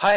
Hi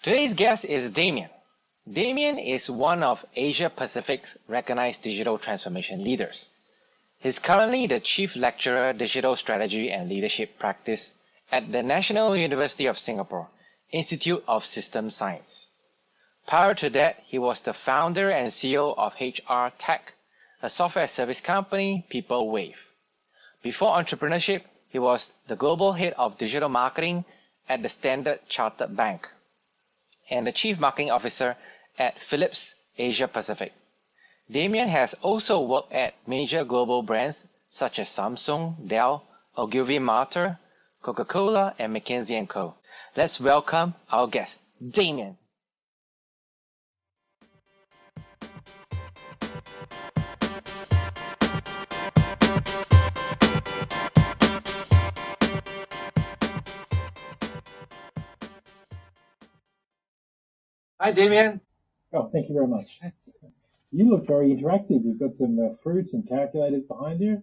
Today's guest is Damien. Damien is one of Asia Pacific's recognized digital transformation leaders. He's currently the Chief Lecturer, Digital Strategy and Leadership Practice at the National University of Singapore, Institute of System Science. Prior to that, he was the founder and CEO of HR Tech, a software service company, PeopleWave. Before entrepreneurship, he was the Global Head of Digital Marketing at the Standard Chartered Bank and the Chief Marketing Officer at Philips Asia Pacific. Damien has also worked at major global brands such as Samsung, Dell, Ogilvy Mather, Coca-Cola, and McKinsey & Co. Let's welcome our guest, Damien. Hi, Damien. Oh, thank you very much. You look very interactive. You've got some fruits and calculators behind you.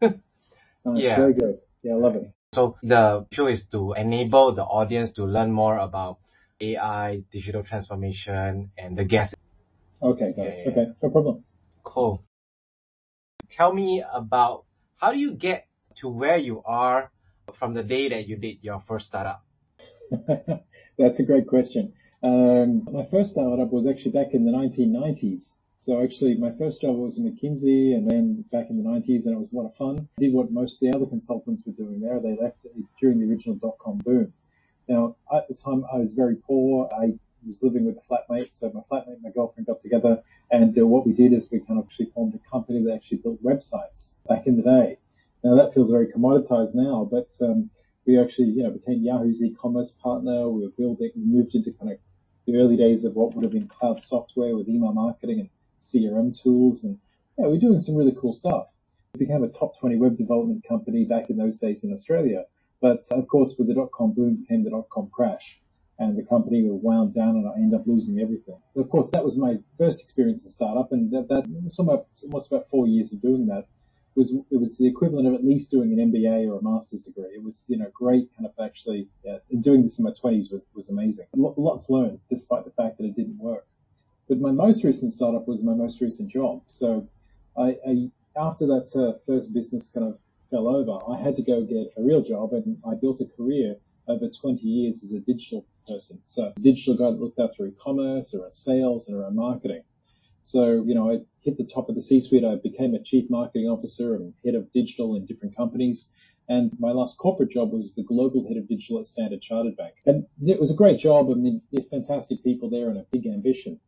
Yeah. Very good. Yeah, I love it. So the show is to enable the audience to learn more about AI, digital transformation, and the guests. Okay, got it. Okay, no problem. Cool. Tell me about how do you get to where you are from the day that you did your first startup? That's a great question. My first startup was actually back in the 1990s. So actually my first job was in McKinsey and then back in the 90s, and it was a lot of fun. I did what most of the other consultants were doing there. They left during the original dot-com boom. Now, at the time I was very poor. I was living with a flatmate. So my flatmate and my girlfriend got together, and what we did is we kind of actually formed a company that actually built websites back in the day. Now that feels very commoditized now, but we actually, became Yahoo's e-commerce partner. We moved into kind of the early days of what would have been cloud software with email marketing and CRM tools. And yeah, we were doing some really cool stuff. We became a top 20 web development company back in those days in Australia. But of course, with the dot-com boom came the dot-com crash, and the company was wound down and I ended up losing everything. And of course, that was my first experience in startup, and that almost about 4 years of doing that. It was the equivalent of at least doing an MBA or a master's degree. It was, great kind of actually, and doing this in my 20s was amazing. Lots learned, despite the fact that it didn't work. But my most recent startup was my most recent job. So I after that first business kind of fell over, I had to go get a real job, and I built a career over 20 years as a digital person. So a digital guy that looked after e-commerce, around sales, and around marketing. So, I hit the top of the C-suite. I became a chief marketing officer and head of digital in different companies. And my last corporate job was the global head of digital at Standard Chartered Bank. And it was a great job. I mean, fantastic people there and a big ambition.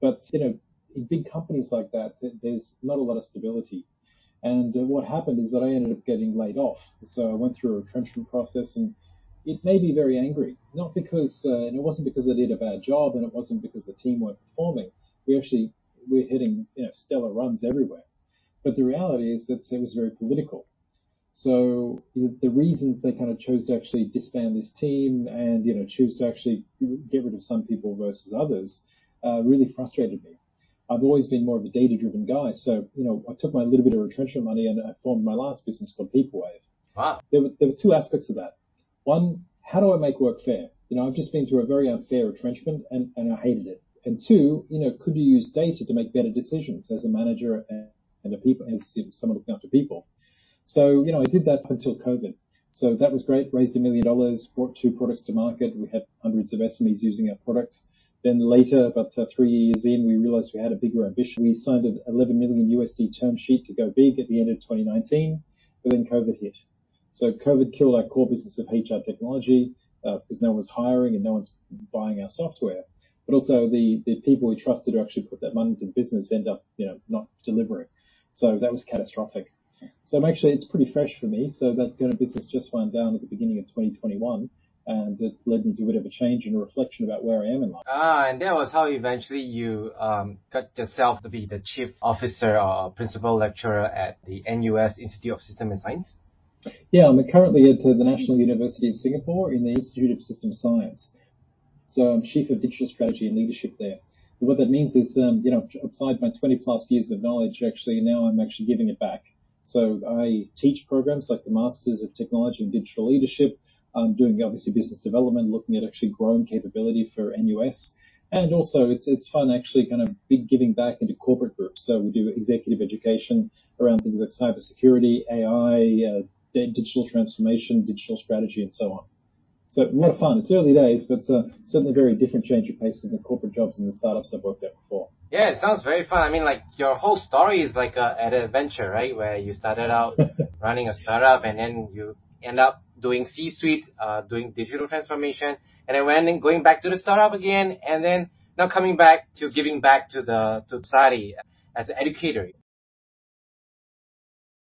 But, in big companies like that, there's not a lot of stability. And what happened is that I ended up getting laid off. So I went through a retrenchment process, and it made me very angry. Not because, and it wasn't because I did a bad job, and it wasn't because the team weren't performing. We're hitting, stellar runs everywhere. But the reality is that it was very political. So the reasons they kind of chose to actually disband this team and, choose to actually get rid of some people versus others really frustrated me. I've always been more of a data-driven guy. So, I took my little bit of retrenchment money and I formed my last business called PeopleWave. Wow. There were two aspects of that. One, how do I make work fair? I've just been through a very unfair retrenchment and I hated it. And two, could you use data to make better decisions as a manager and the people, as someone looking after people. So, you know, I did that up until COVID. So that was great. Raised $1 million, brought 2 products to market. We had hundreds of SMEs using our product. Then later, about 3 years in, we realized we had a bigger ambition. We signed an $11 million USD term sheet to go big at the end of 2019, but then COVID hit. So COVID killed our core business of HR technology because no one's hiring and no one's buying our software. But also the people we trusted who actually put that money into the business end up, you know, not delivering. So that was catastrophic. So I'm actually, it's pretty fresh for me. So that kind of business just wound down at the beginning of 2021. And it led me to a bit of a change and a reflection about where I am in life. And that was how eventually you got yourself to be the chief officer or principal lecturer at the NUS Institute of System and Science? Yeah, I'm currently at the National University of Singapore in the Institute of System Science. So I'm chief of digital strategy and leadership there. But what that means is, you know, I've applied my 20 plus years of knowledge actually, and now I'm actually giving it back. So I teach programs like the Masters of Technology and Digital Leadership. I'm doing obviously business development, looking at actually growing capability for NUS. And also it's fun actually kind of big giving back into corporate groups. So we do executive education around things like cybersecurity, AI, digital transformation, digital strategy, and so on. So a lot of fun. It's early days, but it's certainly a very different change of pace than the corporate jobs and the startups I've worked at before. Yeah, it sounds very fun. I mean, like, your whole story is like an adventure, right? Where you started out running a startup and then you end up doing C-suite, doing digital transformation, and then going back to the startup again, and then now coming back to giving back to the society as an educator.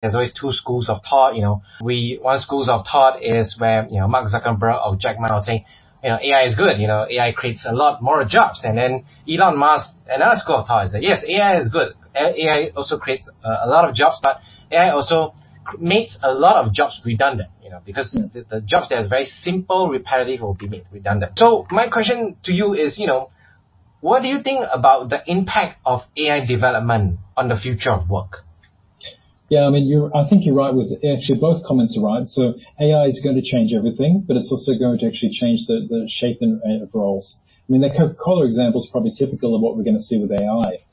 There's always 2 schools of thought, you know. One school of thought is where, you know, Mark Zuckerberg or Jack Ma are saying, you know, AI is good, you know, AI creates a lot more jobs. And then Elon Musk, another school of thought is that, yes, AI is good. AI also creates a lot of jobs, but AI also makes a lot of jobs redundant, you know, because the jobs that is very simple, repetitive will be made redundant. So my question to you is, you know, what do you think about the impact of AI development on the future of work? Yeah, I mean, I think you're right with actually both comments are right. So AI is going to change everything, but it's also going to actually change the shape of roles. I mean, the Coca-Cola example is probably typical of what we're going to see with AI.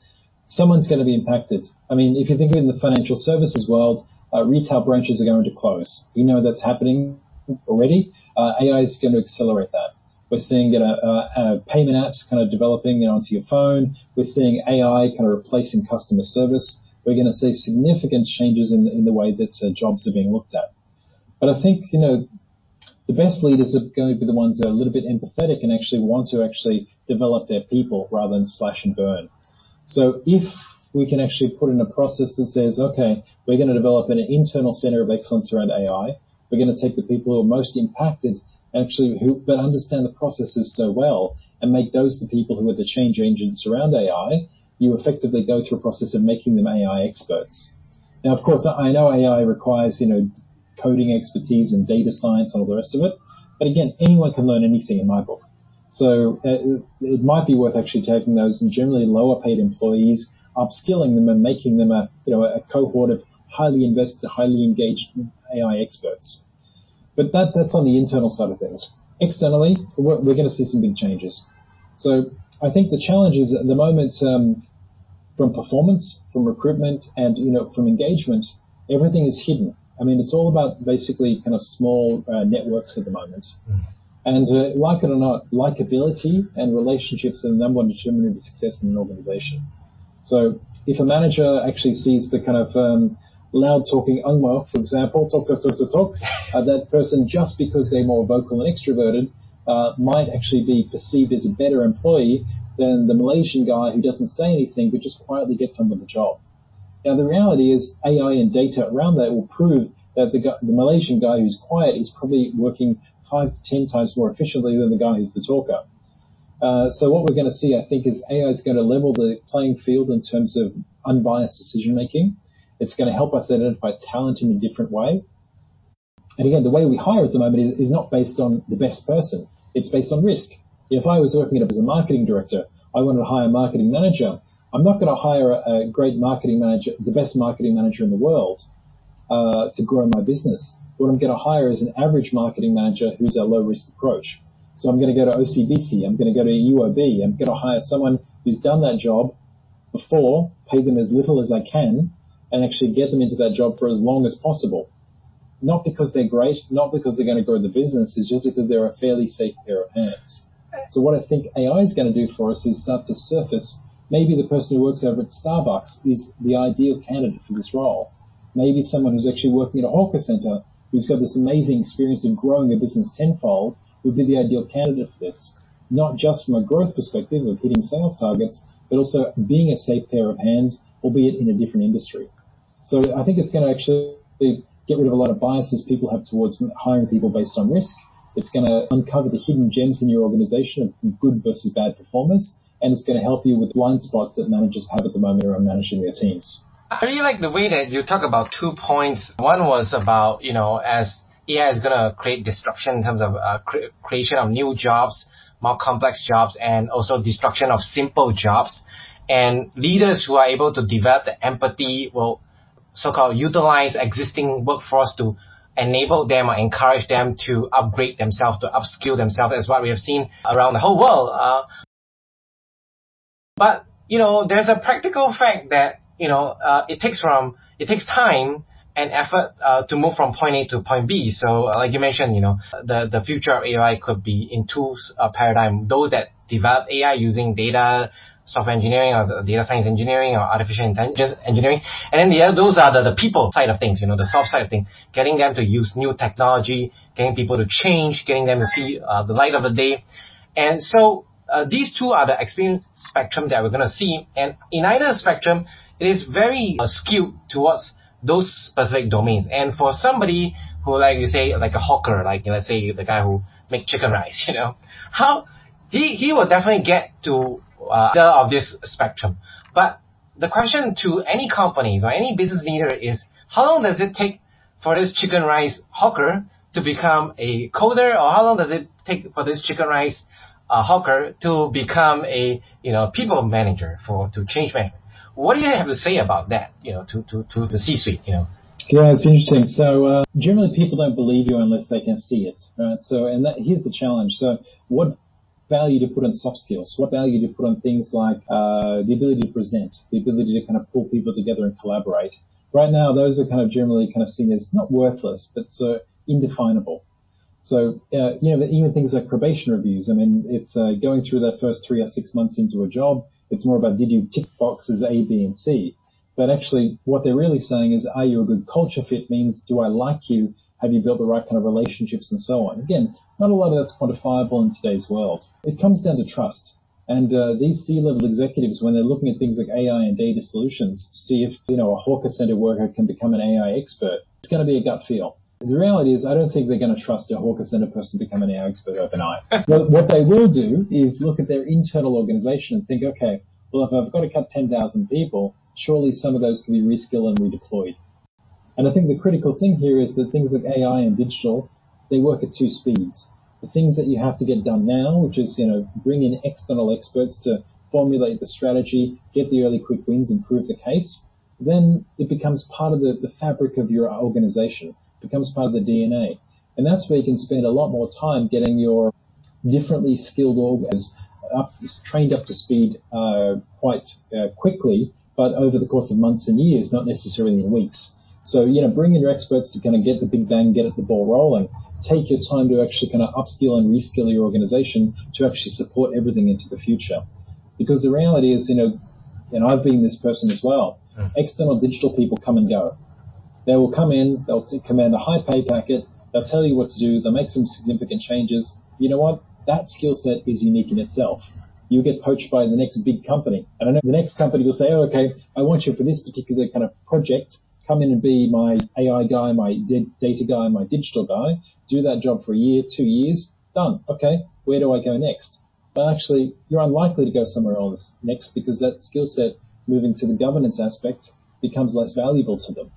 Someone's going to be impacted. I mean, if you think of it in the financial services world, retail branches are going to close. We know that's happening already. AI is going to accelerate that. We're seeing, you know, payment apps kind of developing, you know, onto your phone. We're seeing AI kind of replacing customer service. We're going to see significant changes in the way that jobs are being looked at. But I think, you know, the best leaders are going to be the ones that are a little bit empathetic and actually want to actually develop their people rather than slash and burn. So if we can actually put in a process that says, okay, we're going to develop an internal center of excellence around AI. We're going to take the people who are most impacted, actually, but understand the processes so well and make those the people who are the change agents around AI. You effectively go through a process of making them AI experts. Now, of course, I know AI requires, you know, coding expertise and data science and all the rest of it. But again, anyone can learn anything in my book. So it might be worth actually taking those and generally lower paid employees, upskilling them and making them a, you know, a cohort of highly invested, highly engaged AI experts. But that's on the internal side of things. Externally, we're going to see some big changes. So I think the challenge is at the moment, from performance, from recruitment, and, you know, from engagement, everything is hidden. I mean, it's all about basically kind of small networks at the moment. Mm. And like it or not, likability and relationships are the number one determinant of success in an organization. So if a manager actually sees the kind of loud-talking Ungmo, for example, talk, that person, just because they're more vocal and extroverted, might actually be perceived as a better employee than the Malaysian guy who doesn't say anything but just quietly gets on with the job. Now, the reality is AI and data around that will prove that the Malaysian guy who's quiet is probably working 5 to 10 times more efficiently than the guy who's the talker. So what we're going to see, I think, is AI is going to level the playing field in terms of unbiased decision-making. It's going to help us identify talent in a different way. And again, the way we hire at the moment is not based on the best person. It's based on risk. If I was working as a marketing director, I wanted to hire a marketing manager. I'm not going to hire a great marketing manager, the best marketing manager in the world, to grow my business. What I'm going to hire is an average marketing manager who's a low-risk approach. So I'm going to go to OCBC, I'm going to go to UOB, I'm going to hire someone who's done that job before, pay them as little as I can, and actually get them into that job for as long as possible. Not because they're great, not because they're going to grow the business, it's just because they're a fairly safe pair of hands. So what I think AI is going to do for us is start to surface, maybe the person who works over at Starbucks is the ideal candidate for this role. Maybe someone who's actually working at a hawker centre who's got this amazing experience of growing a business tenfold would be the ideal candidate for this, not just from a growth perspective of hitting sales targets, but also being a safe pair of hands, albeit in a different industry. So I think it's going to actually get rid of a lot of biases people have towards hiring people based on risk. It's going to uncover the hidden gems in your organization of good versus bad performers, and it's going to help you with blind spots that managers have at the moment around managing their teams. I really like the way that you talk about 2 points. One was about, as AI is going to create disruption in terms of creation of new jobs, more complex jobs, and also destruction of simple jobs. And leaders who are able to develop the empathy will so-called utilize existing workforce to enable them or encourage them to upgrade themselves, to upskill themselves, as what we have seen around the whole world. But, there's a practical fact that, it takes time and effort to move from point A to point B. So like you mentioned, the future of AI could be in two paradigm. Those that develop AI using data, software engineering or data science engineering or artificial intelligence engineering. And then the other, those are the people side of things, the soft side of things, getting them to use new technology, getting people to change, getting them to see the light of the day. And so these two are the experience spectrum that we're going to see. And in either spectrum, it is very skewed towards those specific domains. And for somebody who, like you say, like a hawker, like let's say the guy who makes chicken rice, he will definitely get to either of this spectrum. But the question to any companies or any business leader is, how long does it take for this chicken rice hawker to become a coder, or how long does it take for this chicken rice hawker to become a people manager to change management? What do you have to say about that, to the C-suite, Yeah, it's interesting. So generally people don't believe you unless they can see it, right? So, here's the challenge. So what value to put on soft skills? What value to put on things like the ability to present, the ability to kind of pull people together and collaborate? Right now, those are kind of generally kind of seen as not worthless, but so indefinable. So, even things like probation reviews, it's going through that first 3 or 6 months into a job. It's more about did you tick boxes A, B, and C. But actually what they're really saying is, are you a good culture fit? Means, do I like you? Have you built the right kind of relationships and so on? Again, not a lot of that's quantifiable in today's world. It comes down to trust. And these C-level executives, when they're looking at things like AI and data solutions to see if, a hawker center worker can become an AI expert, it's going to be a gut feel. The reality is I don't think they're going to trust a hawker center person to become an AI expert overnight. What they will do is look at their internal organization and think, okay, well, if I've got to cut 10,000 people, surely some of those can be reskilled and redeployed. And I think the critical thing here is that things like AI and digital, they work at two speeds. The things that you have to get done now, which is, bring in external experts to formulate the strategy, get the early quick wins and prove the case, then it becomes part of the fabric of your organization. Becomes part of the DNA. And that's where you can spend a lot more time getting your differently skilled orgs trained up to speed quite quickly, but over the course of months and years, not necessarily in weeks. So, bring in your experts to kind of get the big bang, get the ball rolling. Take your time to actually kind of upskill and reskill your organization to actually support everything into the future. Because the reality is, I've been this person as well. External digital people come and go. They will come in, they'll command a high pay packet, they'll tell you what to do, they'll make some significant changes. You know what? That skill set is unique in itself. You'll get poached by the next big company. And I know the next company will say, okay, I want you for this particular kind of project. Come in and be my AI guy, my data guy, my digital guy. Do that job for a year, 2 years. Done. Okay, where do I go next? But actually, you're unlikely to go somewhere else next because that skill set, moving to the governance aspect, becomes less valuable to them.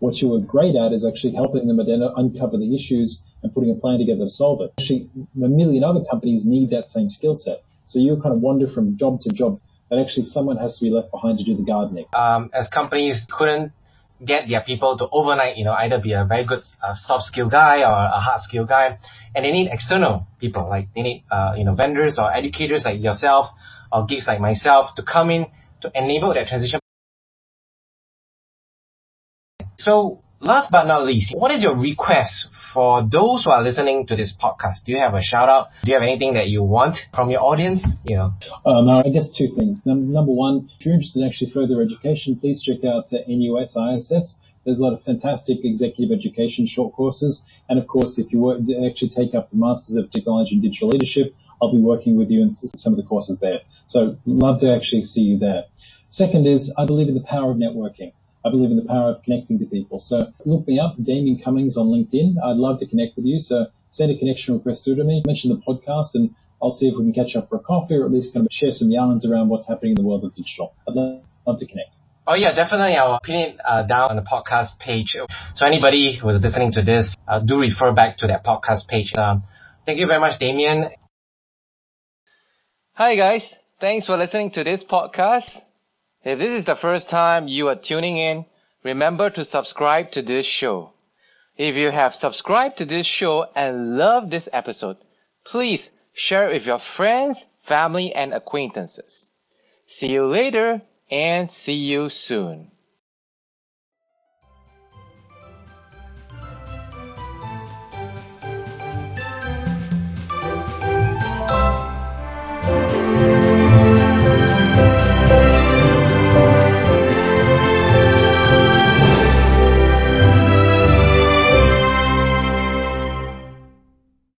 What you were great at is actually helping them uncover the issues and putting a plan together to solve it. Actually, a million other companies need that same skill set. So you kind of wander from job to job, but actually someone has to be left behind to do the gardening. As companies couldn't get their people to overnight, either be a very good soft skill guy or a hard skill guy, and they need external people, like they need, vendors or educators like yourself or geeks like myself to come in to enable that transition. So last but not least, what is your request for those who are listening to this podcast? Do you have a shout out? Do you have anything that you want from your audience? You know, I guess two things. Number one, if you're interested in actually further education, please check out NUS ISS. There's a lot of fantastic executive education short courses. And of course, if you were to actually take up the Masters of Technology and Digital Leadership, I'll be working with you in some of the courses there. So love to actually see you there. Second is, I believe in the power of networking. I believe in the power of connecting to people. So look me up, Damien Cummings on LinkedIn. I'd love to connect with you. So send a connection request through to me, mention the podcast, and I'll see if we can catch up for a coffee or at least kind of share some yarns around what's happening in the world of digital. I'd love to connect. Oh yeah, definitely. I'll pin it down on the podcast page. So anybody who is listening to this, do refer back to that podcast page. Thank you very much, Damien. Hi guys, thanks for listening to this podcast. If this is the first time you are tuning in, remember to subscribe to this show. If you have subscribed to this show and love this episode, please share it with your friends, family, and acquaintances. See you later and see you soon.